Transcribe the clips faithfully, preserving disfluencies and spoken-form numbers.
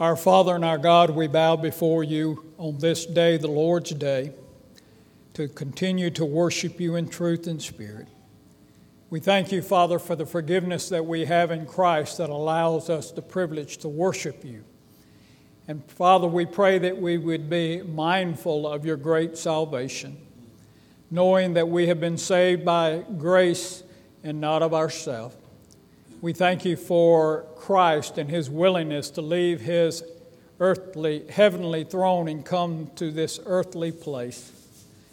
Our Father and our God, we bow before you on this day, the Lord's Day, to continue to worship you in truth and spirit. We thank you, Father, for the forgiveness that we have in Christ that allows us the privilege to worship you. And Father, we pray that we would be mindful of your great salvation, knowing that we have been saved by grace and not of ourselves. We thank you for Christ and his willingness to leave his earthly, heavenly throne and come to this earthly place.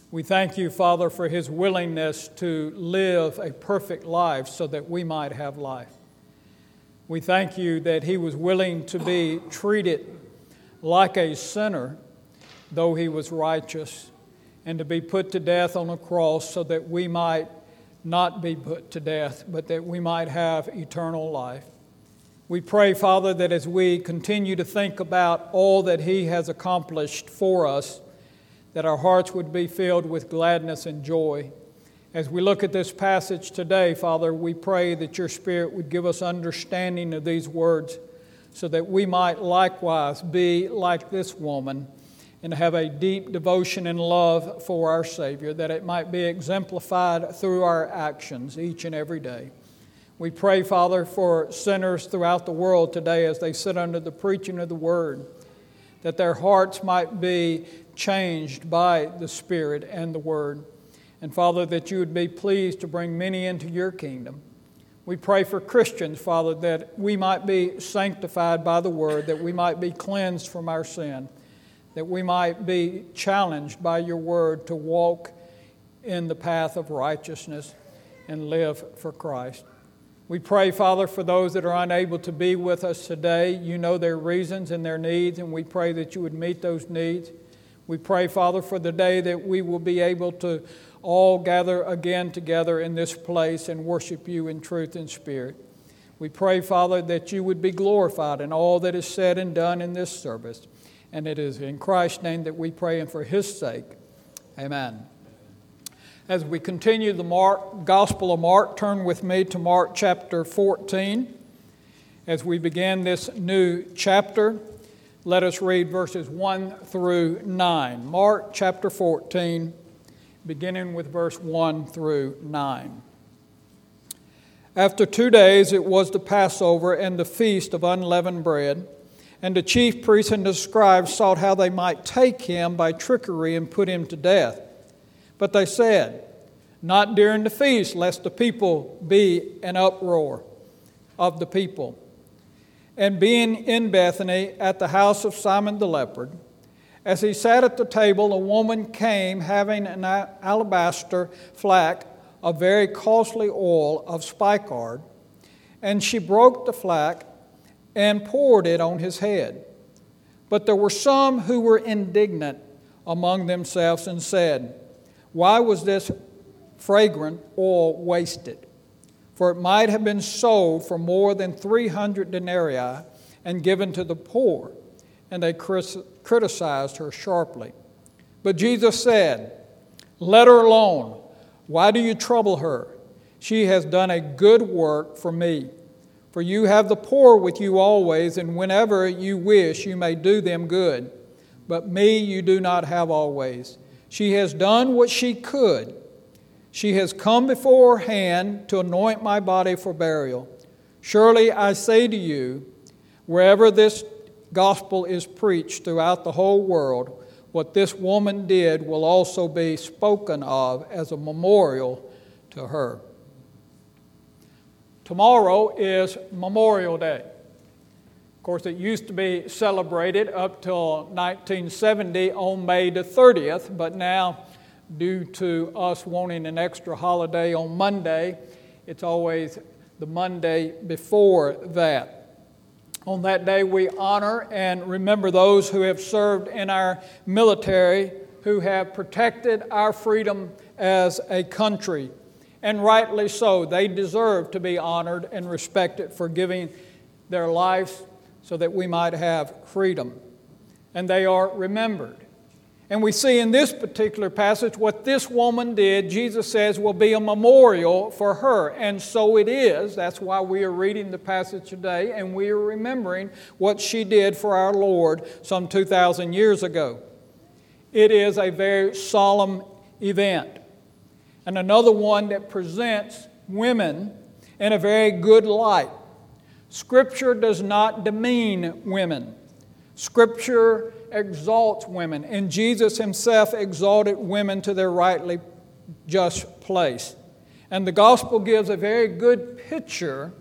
We thank you, Father, for his willingness to live a perfect life so that we might have life. We thank you that he was willing to be treated like a sinner, though he was righteous, and to be put to death on a cross so that we might not be put to death, but that we might have eternal life. We pray, Father, that as we continue to think about all that he has accomplished for us, that our hearts would be filled with gladness and joy. As we look at this passage today, Father, we pray that your Spirit would give us understanding of these words so that we might likewise be like this woman and have a deep devotion and love for our Savior, that it might be exemplified through our actions each and every day. We pray, Father, for sinners throughout the world today as they sit under the preaching of the Word, that their hearts might be changed by the Spirit and the Word. And, Father, that you would be pleased to bring many into your kingdom. We pray for Christians, Father, that we might be sanctified by the Word, that we might be cleansed from our sin, that we might be challenged by your word to walk in the path of righteousness and live for Christ. We pray, Father, for those that are unable to be with us today. You know their reasons and their needs, and we pray that you would meet those needs. We pray, Father, for the day that we will be able to all gather again together in this place and worship you in truth and spirit. We pray, Father, that you would be glorified in all that is said and done in this service. And it is in Christ's name that we pray, and for his sake, amen. As we continue the Mark, Gospel of Mark, turn with me to Mark chapter fourteen. As we begin this new chapter, let us read verses one through nine. Mark chapter fourteen, beginning with verse one through nine. After two days it was the Passover and the feast of unleavened bread. And the chief priests and the scribes sought how they might take him by trickery and put him to death. But they said, "Not during the feast, lest the people be an uproar of the people." And being in Bethany at the house of Simon the leper, as he sat at the table, a woman came having an alabaster flask of very costly oil of spikenard, and she broke the flask and poured it on his head. But there were some who were indignant among themselves and said, "Why was this fragrant oil wasted? For it might have been sold for more than three hundred denarii and given to the poor." And they criticized her sharply. But Jesus said, "Let her alone. Why do you trouble her? She has done a good work for me. For you have the poor with you always, and whenever you wish, you may do them good. But me you do not have always." She has done what she could. She has come beforehand to anoint my body for burial. Surely I say to you, wherever this gospel is preached throughout the whole world, what this woman did will also be spoken of as a memorial to her. Tomorrow is Memorial Day. Of course, it used to be celebrated up till nineteen seventy on May the thirtieth, but now, due to us wanting an extra holiday on Monday, it's always the Monday before that. On that day, we honor and remember those who have served in our military, who have protected our freedom as a country. And rightly so, they deserve to be honored and respected for giving their lives so that we might have freedom. And they are remembered. And we see in this particular passage what this woman did, Jesus says, will be a memorial for her. And so it is. That's why we are reading the passage today, and we are remembering what she did for our Lord some two thousand years ago. It is a very solemn event. And another one that presents women in a very good light. Scripture does not demean women. Scripture exalts women, and Jesus himself exalted women to their rightly just place. And the gospel gives a very good picture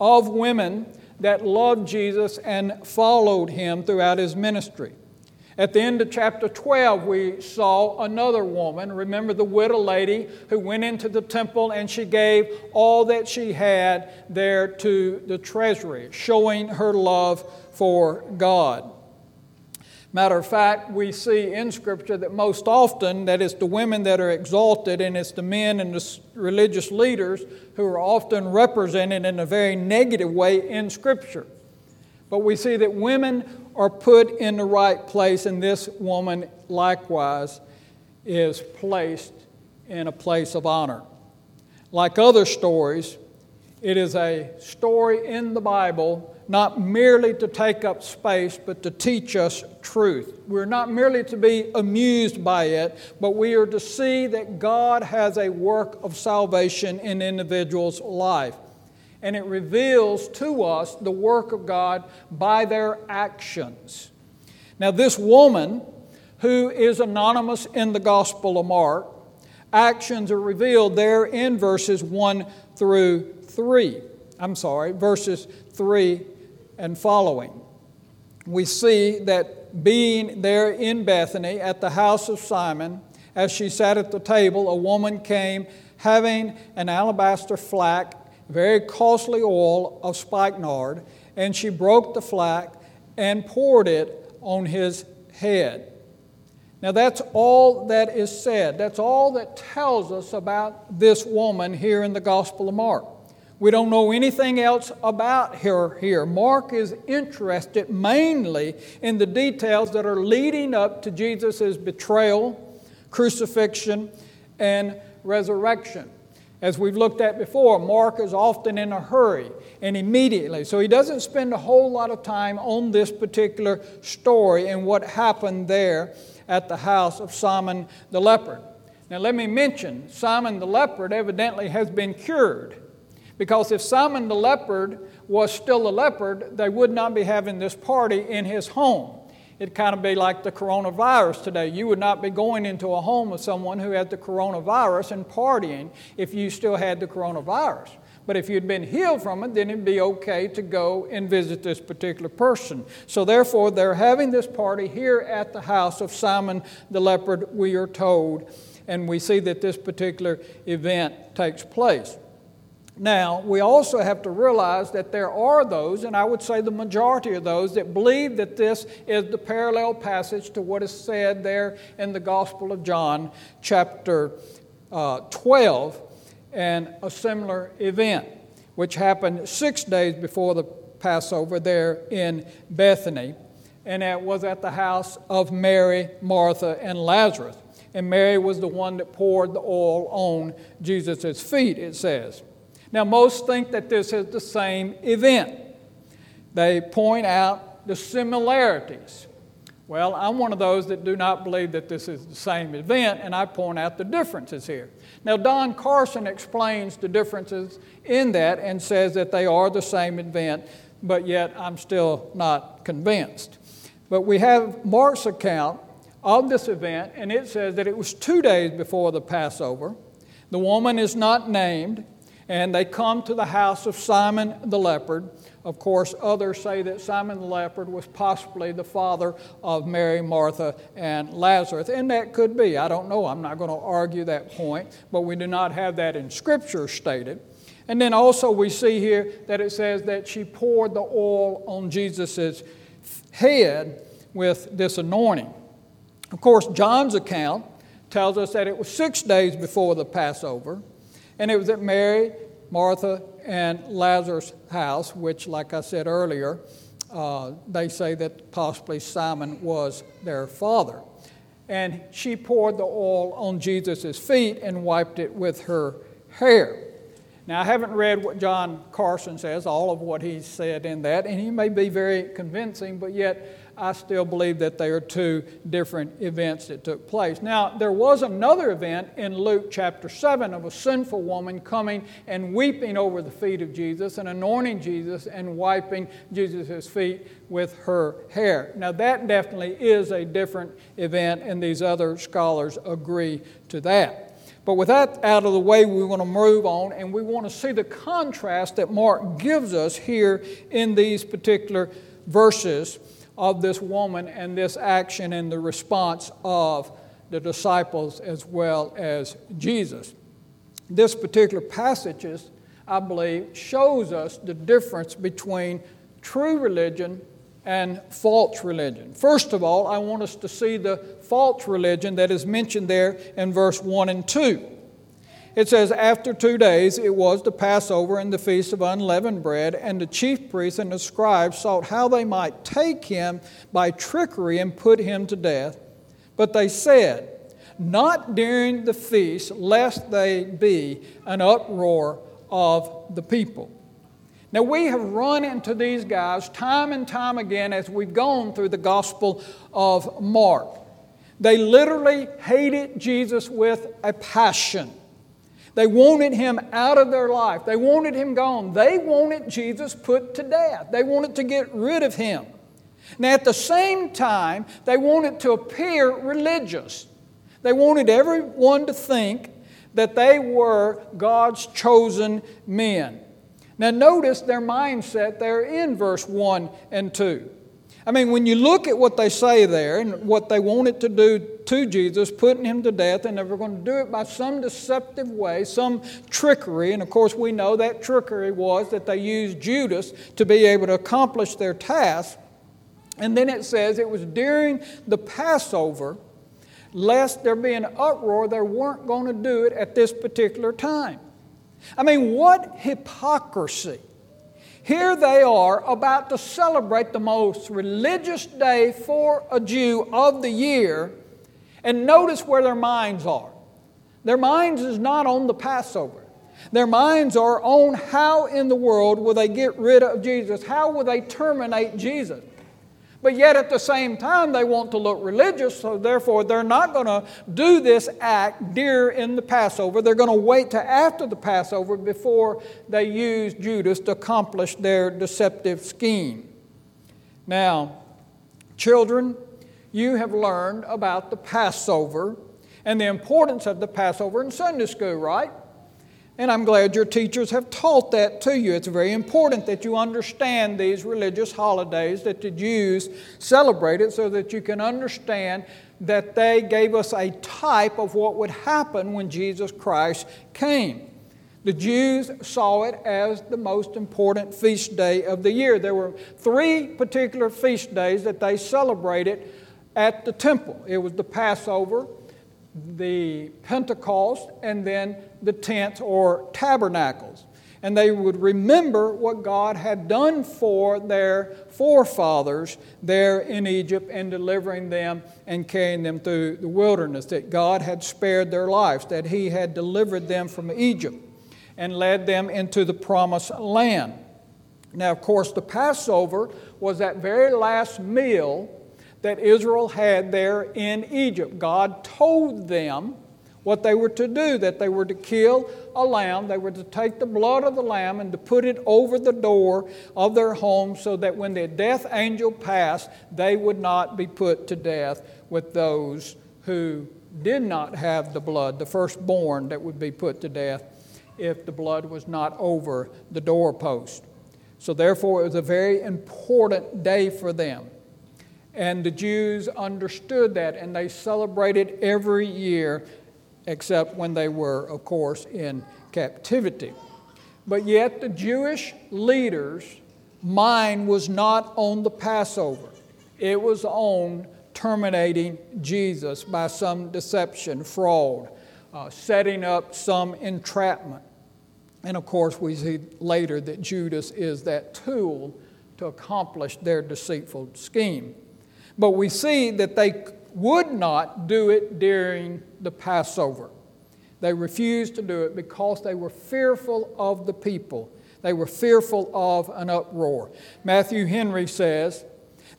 of women that loved Jesus and followed him throughout his ministry. At the end of chapter twelve, we saw another woman. Remember the widow lady who went into the temple and she gave all that she had there to the treasury, showing her love for God. Matter of fact, we see in Scripture that most often that it's the women that are exalted, and it's the men and the religious leaders who are often represented in a very negative way in Scripture. But we see that women are put in the right place, and this woman likewise is placed in a place of honor. Like other stories, it is a story in the Bible not merely to take up space, but to teach us truth. We're not merely to be amused by it, but we are to see that God has a work of salvation in an individual's life. And it reveals to us the work of God by their actions. Now, this woman, who is anonymous in the Gospel of Mark, actions are revealed there in verses one through three. I'm sorry, verses three and following. We see that being there in Bethany at the house of Simon, as she sat at the table, a woman came having an alabaster flask, very costly oil of spikenard, and she broke the flask and poured it on his head. Now that's all that is said. That's all that tells us about this woman here in the Gospel of Mark. We don't know anything else about her here. Mark is interested mainly in the details that are leading up to Jesus' betrayal, crucifixion, and resurrection. As we've looked at before, Mark is often in a hurry and immediately. So he doesn't spend a whole lot of time on this particular story and what happened there at the house of Simon the leper. Now let me mention, Simon the leper evidently has been cured. Because if Simon the leper was still a leper, they would not be having this party in his home. It'd kind of be like the coronavirus today. You would not be going into a home of someone who had the coronavirus and partying if you still had the coronavirus. But if you'd been healed from it, then it'd be okay to go and visit this particular person. So therefore, they're having this party here at the house of Simon the leper, we are told, and we see that this particular event takes place. Now, we also have to realize that there are those, and I would say the majority of those, that believe that this is the parallel passage to what is said there in the Gospel of John, chapter uh, twelve, and a similar event, which happened six days before the Passover there in Bethany, and it was at the house of Mary, Martha, and Lazarus. And Mary was the one that poured the oil on Jesus' feet, it says. Now, most think that this is the same event. They point out the similarities. Well, I'm one of those that do not believe that this is the same event, and I point out the differences here. Now, Don Carson explains the differences in that and says that they are the same event, but yet I'm still not convinced. But we have Mark's account of this event, and it says that it was two days before the Passover. The woman is not named. And they come to the house of Simon the leper. Of course, others say that Simon the leper was possibly the father of Mary, Martha, and Lazarus. And that could be. I don't know. I'm not going to argue that point. But we do not have that in Scripture stated. And then also we see here that it says that she poured the oil on Jesus' head with this anointing. Of course, John's account tells us that it was six days before the Passover. And it was at Mary, Martha, and Lazarus' house, which, like I said earlier, uh, they say that possibly Simon was their father. and she poured the oil on Jesus' feet and wiped it with her hair. Now, I haven't read what John Carson says, all of what he said in that, and he may be very convincing, but yet I still believe that they are two different events that took place. Now, there was another event in Luke chapter seven of a sinful woman coming and weeping over the feet of Jesus and anointing Jesus and wiping Jesus' feet with her hair. Now, that definitely is a different event, and these other scholars agree to that. But with that out of the way, we want to move on, and we want to see the contrast that Mark gives us here in these particular verses of this woman and this action and the response of the disciples as well as Jesus. This particular passage, I believe, shows us the difference between true religion and false religion. First of all, I want us to see the false religion that is mentioned there in verse one and two. It says, "After two days it was the Passover and the feast of unleavened bread, and the chief priests and the scribes sought how they might take him by trickery and put him to death. But they said, 'Not during the feast, lest they be an uproar of the people.'" Now, we have run into these guys time and time again as we've gone through the Gospel of Mark. They literally hated Jesus with a passion. They wanted him out of their life. They wanted him gone. They wanted Jesus put to death. They wanted to get rid of him. Now, at the same time, they wanted to appear religious. They wanted everyone to think that they were God's chosen men. Now, notice their mindset there in verse one and two. I mean, when you look at what they say there and what they wanted to do to Jesus, putting him to death, and they were going to do it by some deceptive way, some trickery. And, of course, we know that trickery was that they used Judas to be able to accomplish their task. And then it says it was during the Passover, lest there be an uproar, they weren't going to do it at this particular time. I mean, what hypocrisy. Here they are about to celebrate the most religious day for a Jew of the year, and notice where their minds are. Their minds is not on the Passover. Their minds are on how in the world will they get rid of Jesus? How will they terminate Jesus? But yet at the same time they want to look religious, so therefore they're not going to do this act during the Passover. They're going to wait to after the Passover before they use Judas to accomplish their deceptive scheme. Now, children, you have learned about the Passover and the importance of the Passover in Sunday school, right? And I'm glad your teachers have taught that to you. It's very important that you understand these religious holidays that the Jews celebrated so that you can understand that they gave us a type of what would happen when Jesus Christ came. The Jews saw it as the most important feast day of the year. There were three particular feast days that they celebrated at the temple. It was the Passover, the Pentecost, and then the tents or tabernacles. And they would remember what God had done for their forefathers there in Egypt in delivering them and carrying them through the wilderness, that God had spared their lives, that He had delivered them from Egypt and led them into the promised land. Now, of course, the Passover was that very last meal that Israel had there in Egypt. God told them what they were to do, that they were to kill a lamb, they were to take the blood of the lamb and to put it over the door of their home so that when the death angel passed, they would not be put to death with those who did not have the blood, the firstborn that would be put to death if the blood was not over the doorpost. So therefore, it was a very important day for them. And the Jews understood that, and they celebrated every year, except when they were, of course, in captivity. But yet the Jewish leaders' mind was not on the Passover. It was on terminating Jesus by some deception, fraud, uh, setting up some entrapment. And of course, we see later that Judas is that tool to accomplish their deceitful scheme. But we see that they would not do it during the Passover. They refused to do it because they were fearful of the people. They were fearful of an uproar. Matthew Henry says,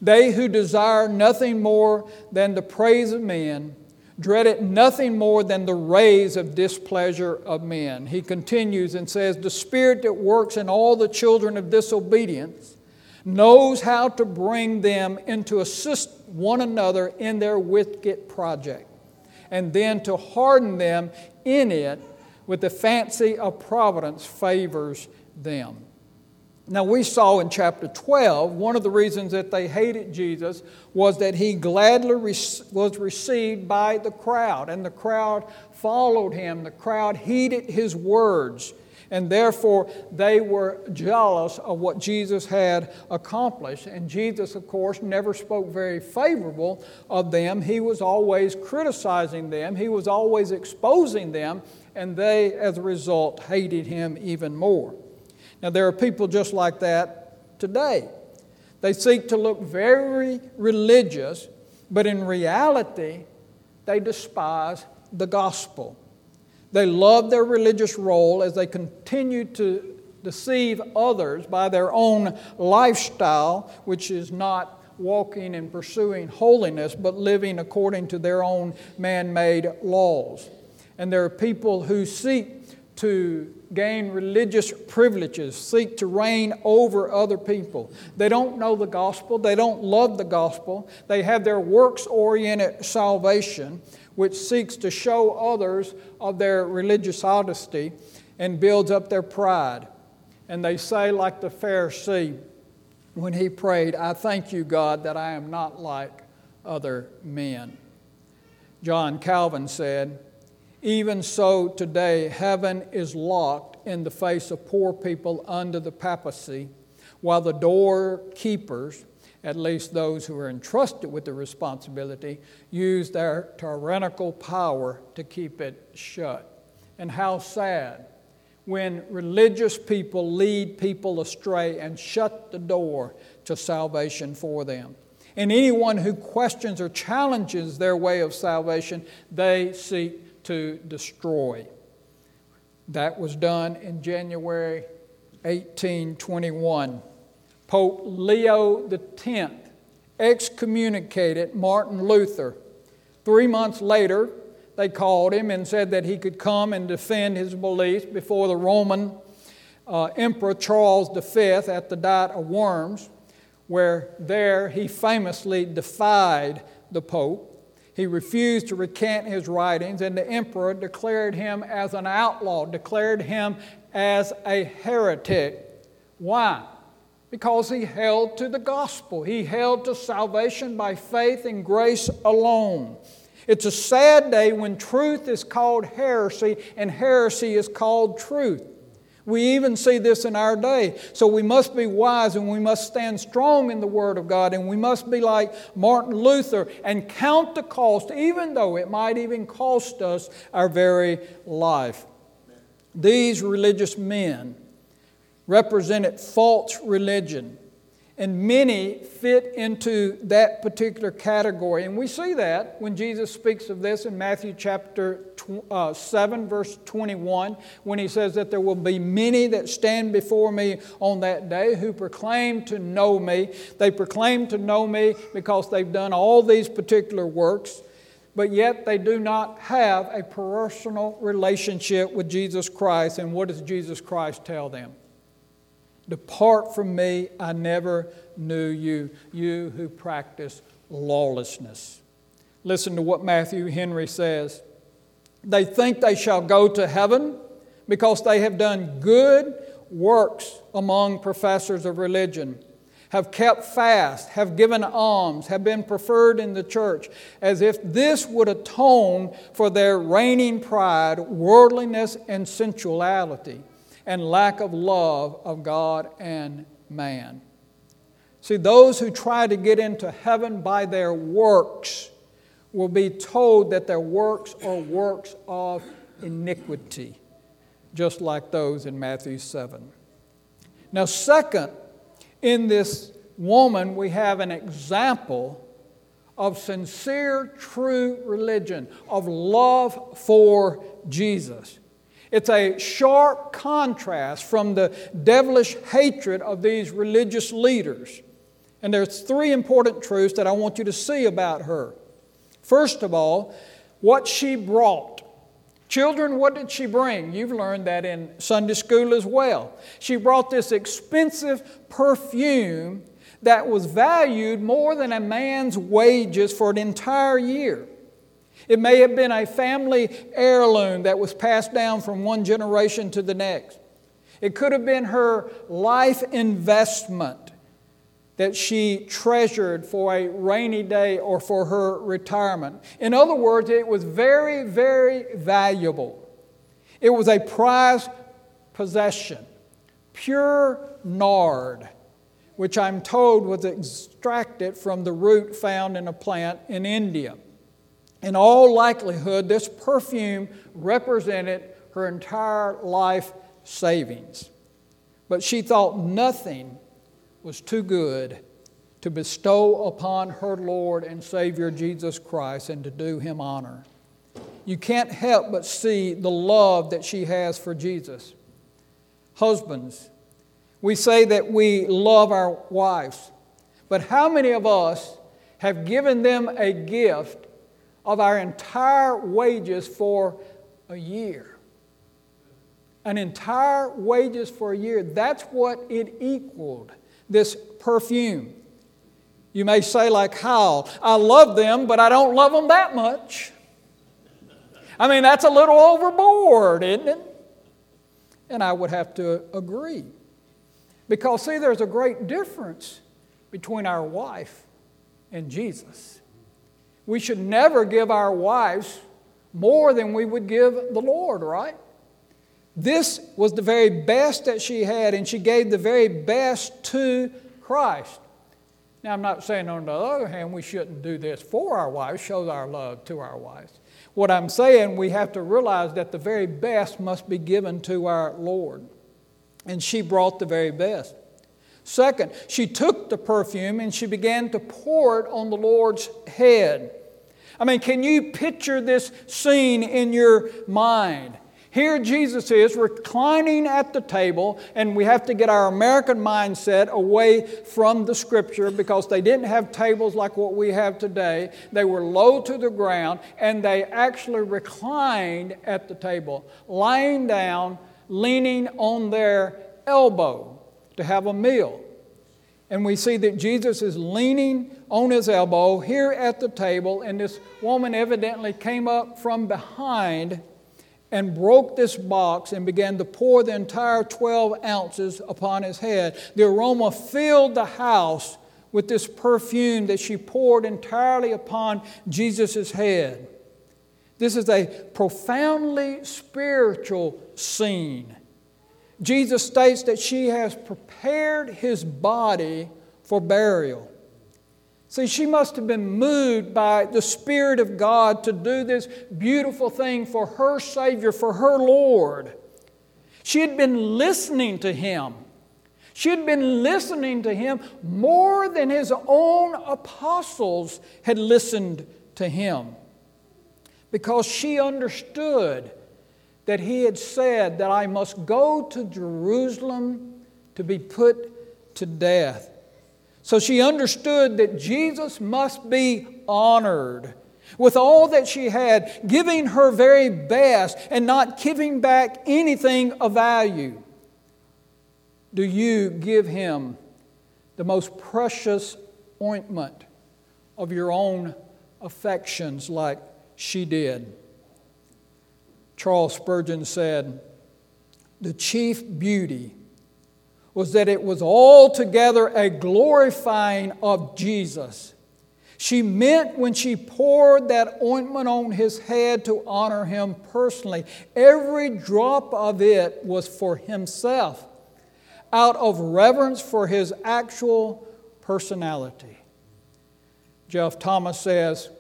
"They who desire nothing more than the praise of men dread it nothing more than the rays of displeasure of men." He continues and says, "The spirit that works in all the children of disobedience knows how to bring them in to assist one another in their wicked project, and then to harden them in it with the fancy of providence favors them." Now, we saw in chapter twelve, one of the reasons that they hated Jesus was that he gladly was received by the crowd, and the crowd followed him. The crowd heeded his words, and therefore they were jealous of what Jesus had accomplished. And Jesus, of course, never spoke very favorable of them. He was always criticizing them. He was always exposing them, and they, as a result, hated him even more. Now, there are people just like that today. They seek to look very religious, but in reality, they despise the gospel. They love their religious role as they continue to deceive others by their own lifestyle, which is not walking and pursuing holiness, but living according to their own man-made laws. And there are people who seek to gain religious privileges, seek to reign over other people. They don't know the gospel. They don't love the gospel. They have their works-oriented salvation, which seeks to show others of their religious honesty and builds up their pride. And they say, like the Pharisee when he prayed, "I thank you, God, that I am not like other men." John Calvin said, "Even so today, heaven is locked in the face of poor people under the papacy, while the doorkeepers, at least those who are entrusted with the responsibility, use their tyrannical power to keep it shut." And how sad when religious people lead people astray and shut the door to salvation for them. And anyone who questions or challenges their way of salvation, they seek to destroy. That was done in January eighteen twenty-one. Pope Leo the tenth excommunicated Martin Luther. Three months later, they called him and said that he could come and defend his beliefs before the Roman uh, Emperor Charles the fifth at the Diet of Worms, where there he famously defied the Pope. He refused to recant his writings, and the emperor declared him as an outlaw, declared him as a heretic. Why? Because he held to the gospel. He held to salvation by faith and grace alone. It's a sad day when truth is called heresy and heresy is called truth. We even see this in our day. So we must be wise, and we must stand strong in the Word of God, and we must be like Martin Luther and count the cost, even though it might even cost us our very life. These religious men represented false religion, and many fit into that particular category. And we see that when Jesus speaks of this in Matthew chapter seven, verse twenty-one, when he says that there will be many that stand before me on that day who proclaim to know me. They proclaim to know me because they've done all these particular works, but yet they do not have a personal relationship with Jesus Christ. And what does Jesus Christ tell them? "Depart from me, I never knew you, you who practice lawlessness." Listen to what Matthew Henry says. "They think they shall go to heaven because they have done good works among professors of religion, have kept fast, have given alms, have been preferred in the church, as if this would atone for their reigning pride, worldliness, and sensuality, and lack of love of God and man." See, those who try to get into heaven by their works will be told that their works are works of iniquity, just like those in Matthew seven. Now, second, in this woman we have an example of sincere, true religion, of love for Jesus. It's a sharp contrast from the devilish hatred of these religious leaders. And there's three important truths that I want you to see about her. First of all, what she brought. Children, what did she bring? You've learned that in Sunday school as well. She brought this expensive perfume that was valued more than a man's wages for an entire year. It may have been a family heirloom that was passed down from one generation to the next. It could have been her life investment that she treasured for a rainy day or for her retirement. In other words, it was very, very valuable. It was a prized possession, pure nard, which I'm told was extracted from the root found in a plant in India. In all likelihood, this perfume represented her entire life savings. But she thought nothing was too good to bestow upon her Lord and Savior Jesus Christ and to do Him honor. You can't help but see the love that she has for Jesus. Husbands, we say that we love our wives, but how many of us have given them a gift of our entire wages for a year? An entire wages for a year. That's what it equaled, this perfume. You may say, like Howell, I love them, but I don't love them that much. I mean, that's a little overboard, isn't it? And I would have to agree. Because, see, there's a great difference between our wife and Jesus. We should never give our wives more than we would give the Lord, right? This was the very best that she had, and she gave the very best to Christ. Now, I'm not saying on the other hand we shouldn't do this for our wives, show our love to our wives. What I'm saying, we have to realize that the very best must be given to our Lord. And she brought the very best. Second, she took the perfume and she began to pour it on the Lord's head. I mean, can you picture this scene in your mind? Here Jesus is reclining at the table, and we have to get our American mindset away from the Scripture because they didn't have tables like what we have today. They were low to the ground, and they actually reclined at the table, lying down, leaning on their elbow to have a meal. And we see that Jesus is leaning on his elbow here at the table, and this woman evidently came up from behind and broke this box and began to pour the entire twelve ounces upon his head. The aroma filled the house with this perfume that she poured entirely upon Jesus' head. This is a profoundly spiritual scene. Jesus states that she has prepared his body for burial. See, she must have been moved by the Spirit of God to do this beautiful thing for her Savior, for her Lord. She had been listening to Him. She had been listening to Him more than His own apostles had listened to Him, because she understood that He had said that I must go to Jerusalem to be put to death. So she understood that Jesus must be honored with all that she had, giving her very best and not giving back anything of value. Do you give Him the most precious ointment of your own affections like she did? Charles Spurgeon said, the chief beauty was that it was altogether a glorifying of Jesus. She meant when she poured that ointment on his head to honor him personally. Every drop of it was for himself, out of reverence for his actual personality. Jeff Thomas says,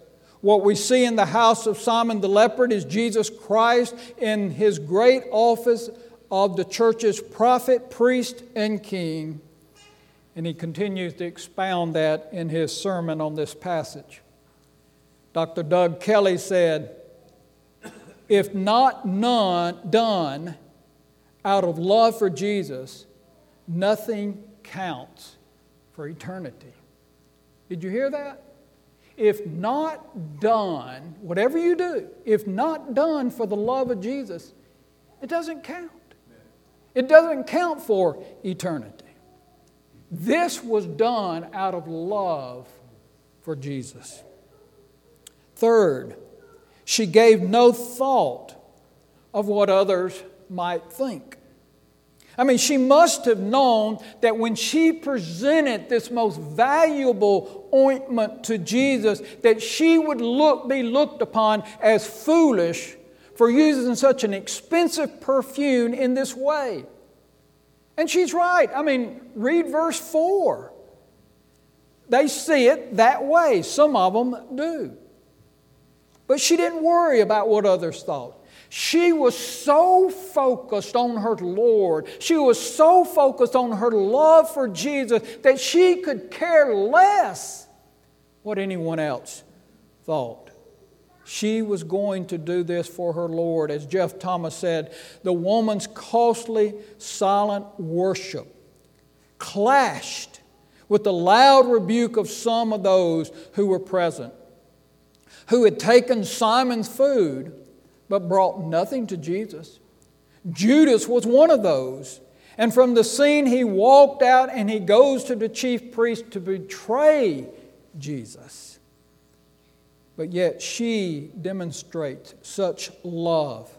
what we see in the house of Simon the leper is Jesus Christ in His great office of the church's prophet, priest, and king. And he continues to expound that in his sermon on this passage. Doctor Doug Kelly said, if not none done out of love for Jesus, nothing counts for eternity. Did you hear that? If not done, whatever you do, if not done for the love of Jesus, it doesn't count. It doesn't count for eternity. This was done out of love for Jesus. Third, she gave no thought of what others might think. I mean, she must have known that when she presented this most valuable ointment to Jesus, that she would look, be looked upon as foolish for using such an expensive perfume in this way. And she's right. I mean, read verse four. They see it that way. Some of them do. But she didn't worry about what others thought. She was so focused on her Lord. She was so focused on her love for Jesus that she could care less what anyone else thought. She was going to do this for her Lord. As Jeff Thomas said, the woman's costly, silent worship clashed with the loud rebuke of some of those who were present, who had taken Simon's food but brought nothing to Jesus. Judas was one of those. And from the scene he walked out and he goes to the chief priest to betray Jesus. But yet she demonstrates such love.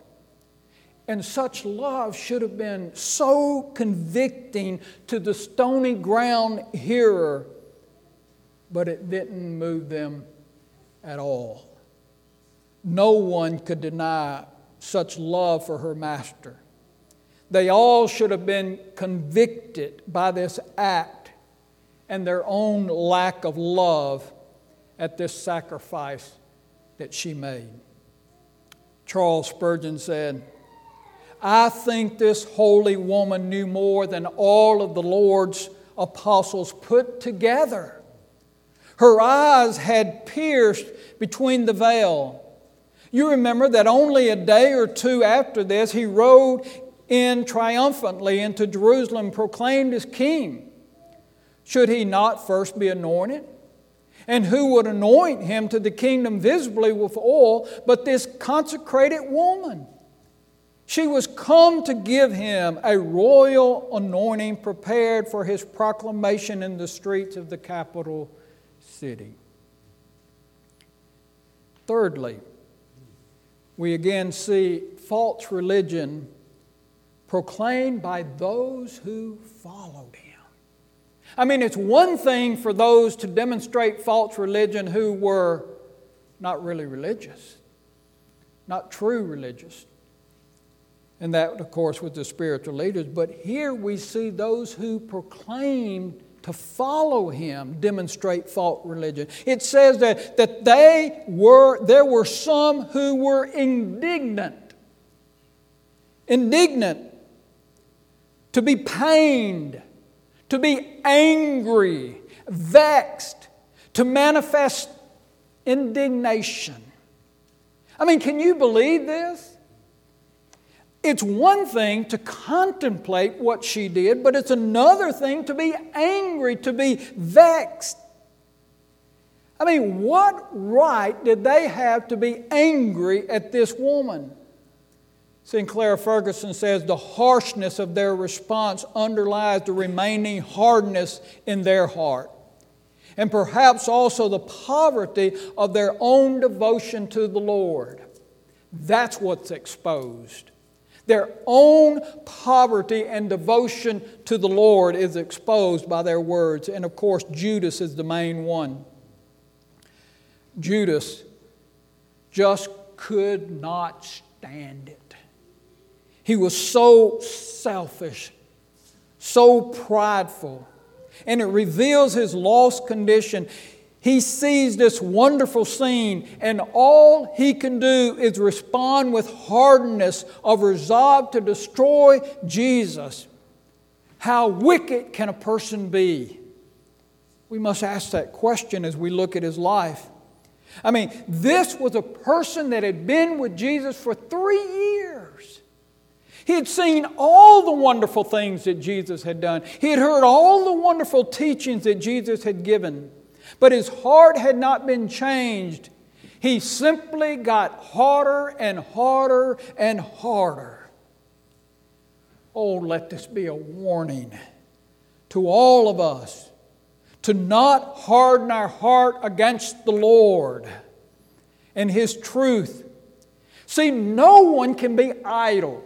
And such love should have been so convicting to the stony ground hearer, but it didn't move them at all. No one could deny such love for her master. They all should have been convicted by this act and their own lack of love at this sacrifice that she made. Charles Spurgeon said, I think this holy woman knew more than all of the Lord's apostles put together. Her eyes had pierced between the veil. You remember that only a day or two after this, he rode in triumphantly into Jerusalem, proclaimed as king. Should he not first be anointed? And who would anoint him to the kingdom visibly with oil but this consecrated woman? She was come to give him a royal anointing prepared for his proclamation in the streets of the capital city. Thirdly, we again see false religion proclaimed by those who followed him. I mean, it's one thing for those to demonstrate false religion who were not really religious, not true religious. And that, of course, was the spiritual leaders. But here we see those who proclaimed to follow him demonstrate false religion. It says that, that they were, there were some who were indignant. Indignant. To be pained. To be angry. Vexed. To manifest indignation. I mean, can you believe this? It's one thing to contemplate what she did, but it's another thing to be angry, to be vexed. I mean, what right did they have to be angry at this woman? Sinclair Ferguson says the harshness of their response underlies the remaining hardness in their heart, and perhaps also the poverty of their own devotion to the Lord. That's what's exposed. Their own poverty and devotion to the Lord is exposed by their words. And of course, Judas is the main one. Judas just could not stand it. He was so selfish, so prideful. And it reveals his lost condition. He sees this wonderful scene, and all he can do is respond with hardness of resolve to destroy Jesus. How wicked can a person be? We must ask that question as we look at his life. I mean, this was a person that had been with Jesus for three years. He had seen all the wonderful things that Jesus had done. He had heard all the wonderful teachings that Jesus had given. But his heart had not been changed. He simply got harder and harder and harder. Oh, let this be a warning to all of us to not harden our heart against the Lord and His truth. See, no one can be idle.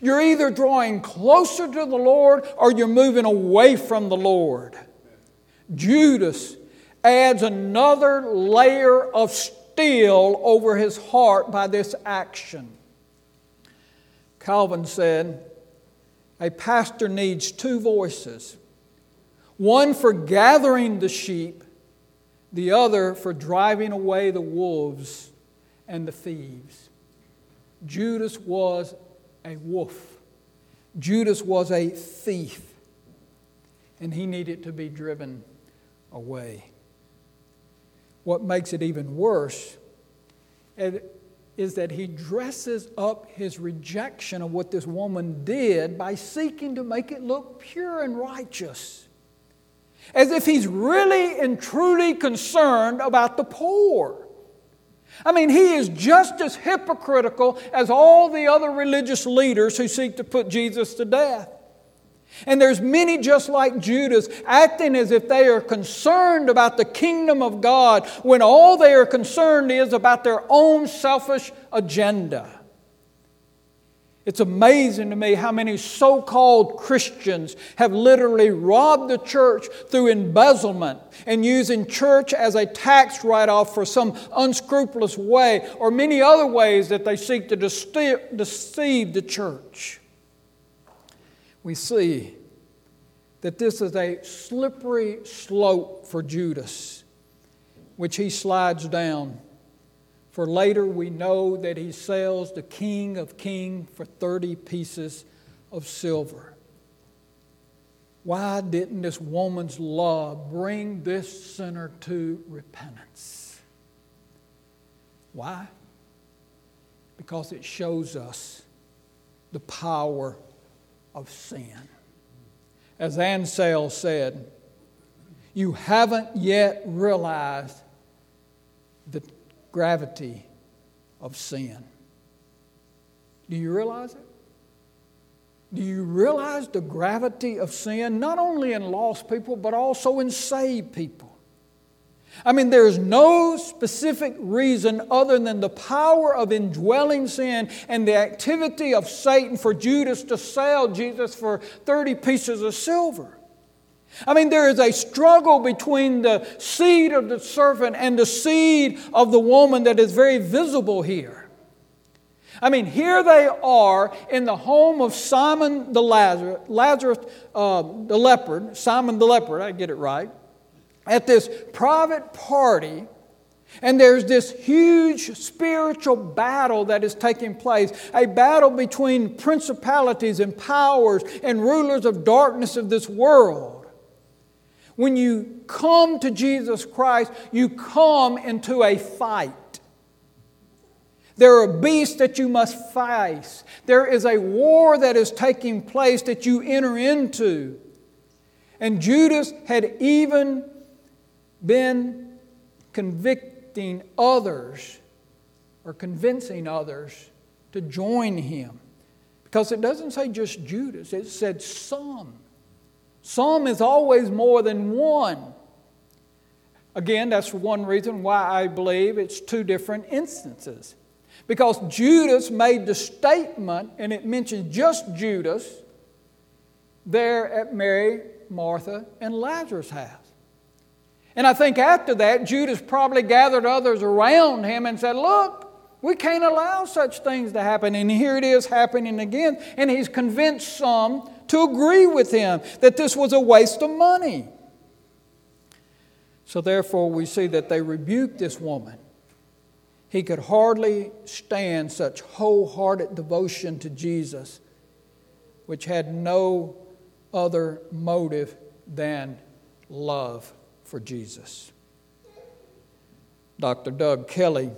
You're either drawing closer to the Lord or you're moving away from the Lord. Judas adds another layer of steel over his heart by this action. Calvin said, a pastor needs two voices, one for gathering the sheep, the other for driving away the wolves and the thieves. Judas was a wolf. Judas was a thief. And he needed to be driven away. What makes it even worse is that he dresses up his rejection of what this woman did by seeking to make it look pure and righteous, as if he's really and truly concerned about the poor. I mean, he is just as hypocritical as all the other religious leaders who seek to put Jesus to death. And there's many just like Judas, acting as if they are concerned about the kingdom of God when all they are concerned is about their own selfish agenda. It's amazing to me how many so-called Christians have literally robbed the church through embezzlement and using church as a tax write-off for some unscrupulous way, or many other ways that they seek to deceive the church. We see that this is a slippery slope for Judas, which he slides down. For later we know that he sells the King of Kings for thirty pieces of silver. Why didn't this woman's love bring this sinner to repentance? Why? Because it shows us the power of of sin. As Ansel said, you haven't yet realized the gravity of sin. Do you realize it? Do you realize the gravity of sin, not only in lost people, but also in saved people? I mean, there is no specific reason other than the power of indwelling sin and the activity of Satan for Judas to sell Jesus for thirty pieces of silver. I mean, there is a struggle between the seed of the serpent and the seed of the woman that is very visible here. I mean, here they are in the home of Simon the Lazarus, Lazarus uh, the leper, Simon the leper, I get it right. At this private party, and there's this huge spiritual battle that is taking place, a battle between principalities and powers and rulers of darkness of this world. When you come to Jesus Christ, you come into a fight. There are beasts that you must face. There is a war that is taking place that you enter into. And Judas had even been convicting others or convincing others to join him. Because it doesn't say just Judas, it said some. Some is always more than one. Again, that's one reason why I believe it's two different instances. Because Judas made the statement, and it mentions just Judas, there at Mary, Martha, and Lazarus' house. And I think after that, Judas probably gathered others around him and said, look, we can't allow such things to happen. And here it is happening again. And he's convinced some to agree with him that this was a waste of money. So therefore, we see that they rebuked this woman. He could hardly stand such wholehearted devotion to Jesus, which had no other motive than love for Jesus. Doctor Doug Kelly,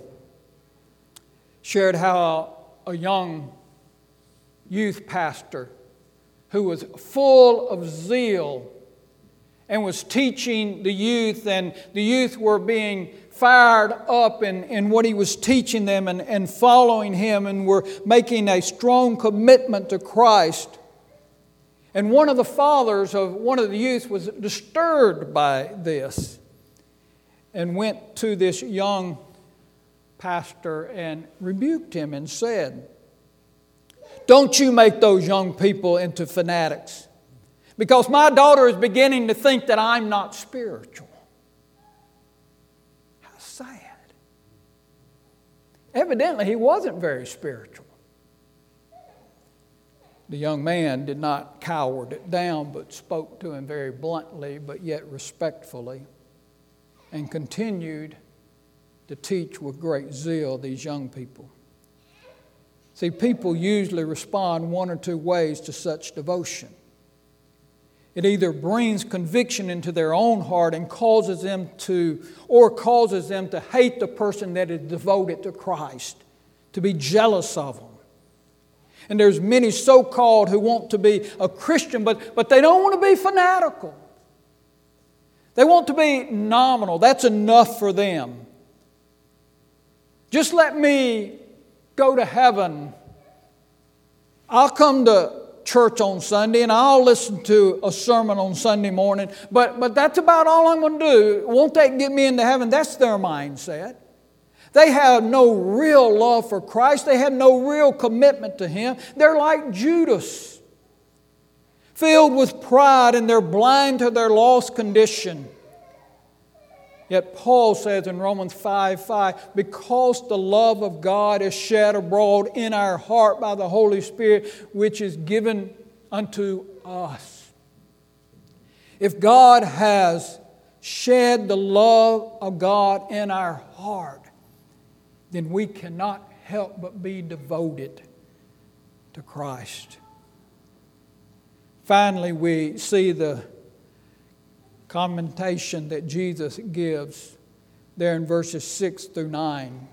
shared how a young youth pastor who was full of zeal and was teaching the youth, and the youth were being fired up in, in what he was teaching them and, and following him, and were making a strong commitment to Christ. And one of the fathers of one of the youth was disturbed by this and went to this young pastor and rebuked him and said, "Don't you make those young people into fanatics, because my daughter is beginning to think that I'm not spiritual." How sad. Evidently, he wasn't very spiritual. The young man did not cower it down, but spoke to him very bluntly, but yet respectfully, and continued to teach with great zeal these young people. See, people usually respond one or two ways to such devotion. It either brings conviction into their own heart and causes them to, or causes them to hate the person that is devoted to Christ, to be jealous of them. And there's many so-called who want to be a Christian, but, but they don't want to be fanatical. They want to be nominal. That's enough for them. Just let me go to heaven. I'll come to church on Sunday and I'll listen to a sermon on Sunday morning, but, but that's about all I'm going to do. Won't that get me into heaven? That's their mindset. They have no real love for Christ. They have no real commitment to Him. They're like Judas, filled with pride, and they're blind to their lost condition. Yet Paul says in Romans five five, "Because the love of God is shed abroad in our heart by the Holy Spirit, which is given unto us." If God has shed the love of God in our heart, then we cannot help but be devoted to Christ. Finally, we see the commentation that Jesus gives there in verses six through nine.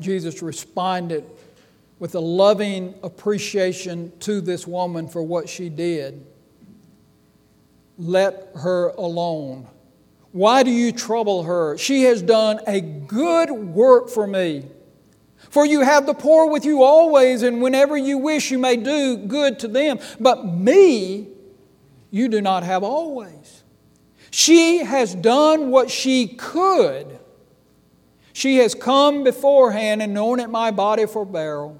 Jesus responded with a loving appreciation to this woman for what she did. "Let her alone. Why do you trouble her? She has done a good work for me. For you have the poor with you always, and whenever you wish you may do good to them. But me you do not have always." She has done what she could. "She has come beforehand and anointed my body for burial.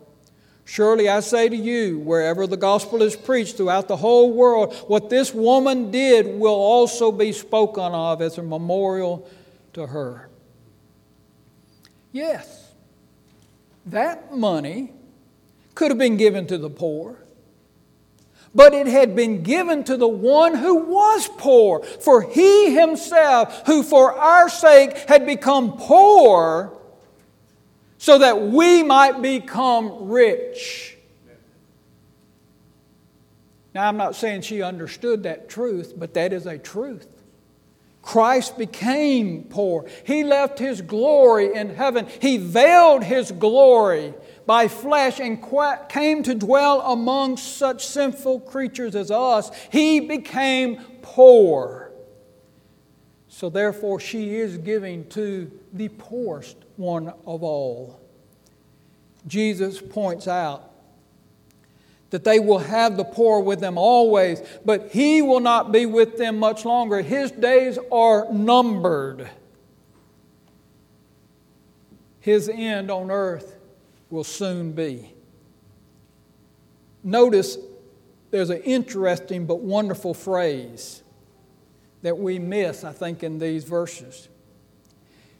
Surely I say to you, wherever the gospel is preached throughout the whole world, what this woman did will also be spoken of as a memorial to her." Yes, that money could have been given to the poor, but it had been given to the one who was poor. For He Himself, who for our sake had become poor, so that we might become rich. Now, I'm not saying she understood that truth, but that is a truth. Christ became poor. He left His glory in heaven. He veiled His glory by flesh and came to dwell among such sinful creatures as us. He became poor. So therefore, she is giving to the poorest one of all. Jesus points out that they will have the poor with them always, but He will not be with them much longer. His days are numbered. His end on earth will soon be. Notice there's an interesting but wonderful phrase that we miss, I think, in these verses.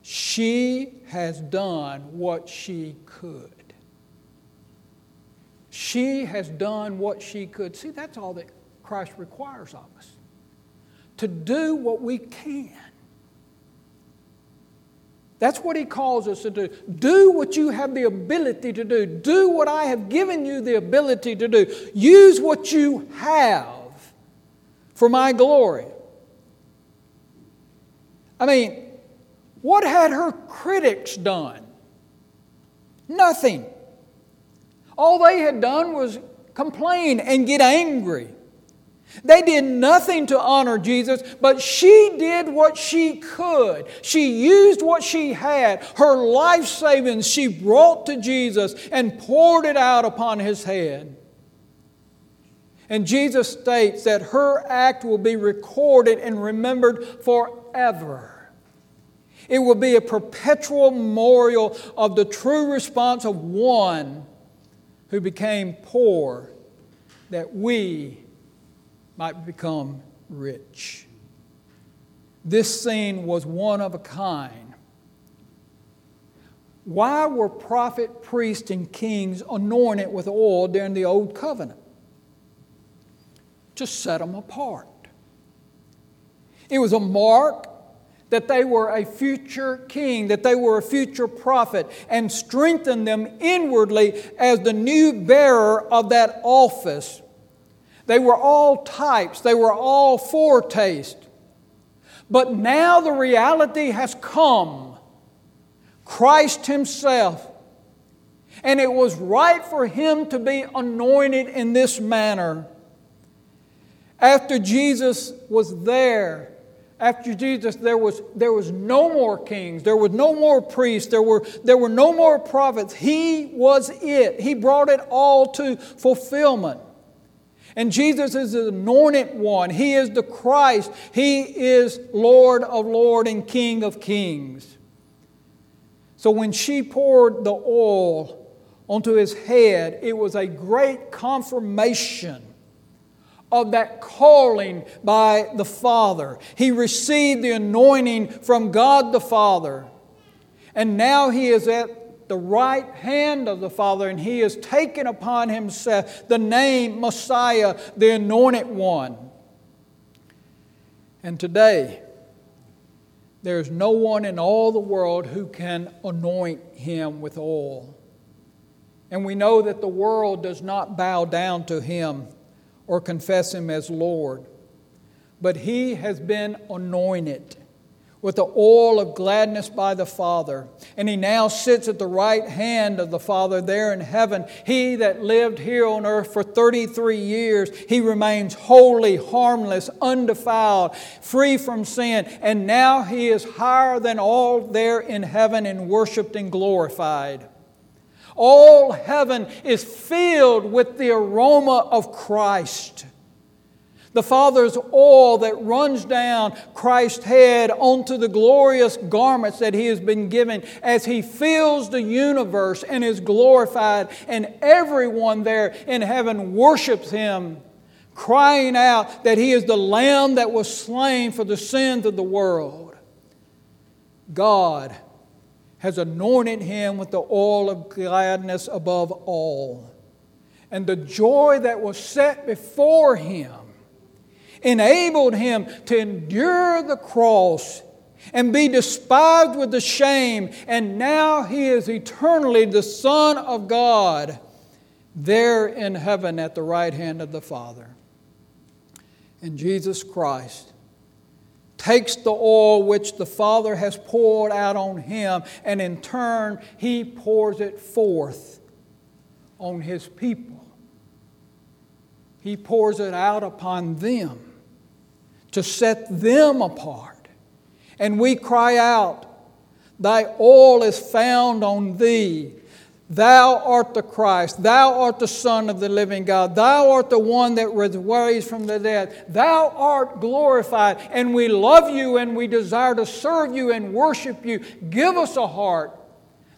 She has done what she could. She has done what she could. See, that's all that Christ requires of us. To do what we can. That's what He calls us to do. Do what you have the ability to do. Do what I have given you the ability to do. Use what you have for my glory. I mean, What had her critics done? Nothing. All they had done was complain and get angry. They did nothing to honor Jesus, but she did what she could. She used what she had. Her life savings she brought to Jesus and poured it out upon His head. And Jesus states that her act will be recorded and remembered forever. It will be a perpetual memorial of the true response of one who became poor that we might become rich. This scene was one of a kind. Why were prophet, priests, and kings anointed with oil during the Old Covenant? To set them apart. It was a mark that they were a future king, that they were a future prophet, and strengthened them inwardly as the new bearer of that office. They were all types. They were all foretastes. But now the reality has come. Christ Himself. And it was right for Him to be anointed in this manner. After Jesus was there, after Jesus there was, there was no more kings, there was no more priests, there were, there were no more prophets. He was it. He brought it all to fulfillment. And Jesus is the anointed one. He is the Christ. He is Lord of lords and King of kings. So when she poured the oil onto His head, it was a great confirmation of that calling by the Father. He received the anointing from God the Father. And now He is at the right hand of the Father, and He has taken upon Himself the name Messiah, the Anointed One. And today, there is no one in all the world who can anoint Him with oil. And we know that the world does not bow down to Him or confess Him as Lord. But He has been anointed with the oil of gladness by the Father. And He now sits at the right hand of the Father there in heaven. He that lived here on earth for thirty-three years, He remains holy, harmless, undefiled, free from sin. And now He is higher than all there in heaven and worshiped and glorified. All heaven is filled with the aroma of Christ. The Father's oil that runs down Christ's head onto the glorious garments that He has been given as He fills the universe and is glorified, and everyone there in heaven worships Him, crying out that He is the Lamb that was slain for the sins of the world. God has anointed Him with the oil of gladness above all. And the joy that was set before Him enabled Him to endure the cross and be despised with the shame. And now He is eternally the Son of God, there in heaven at the right hand of the Father. And Jesus Christ takes the oil which the Father has poured out on Him, and in turn He pours it forth on His people. He pours it out upon them to set them apart. And we cry out, Thy oil is found on Thee. Thou art the Christ. Thou art the Son of the living God. Thou art the one that was raised from the dead. Thou art glorified. And we love You and we desire to serve You and worship You. Give us a heart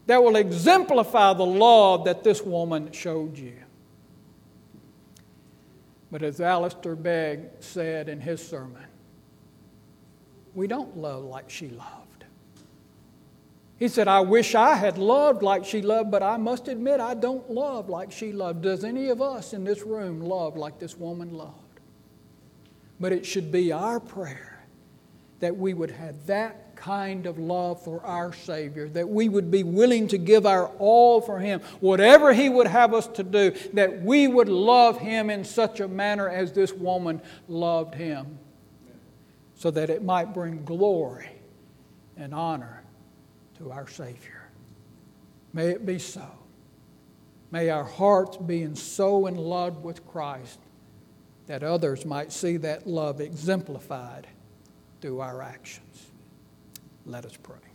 that will exemplify the love that this woman showed You. But as Alistair Begg said in his sermon, we don't love like she loved. He said, I wish I had loved like she loved, but I must admit I don't love like she loved. Does any of us in this room love like this woman loved? But it should be our prayer that we would have that kind of love for our Savior, that we would be willing to give our all for Him, whatever He would have us to do, that we would love Him in such a manner as this woman loved Him, so that it might bring glory and honor to our Savior. May it be so. May our hearts be so in love with Christ that others might see that love exemplified through our actions. Let us pray.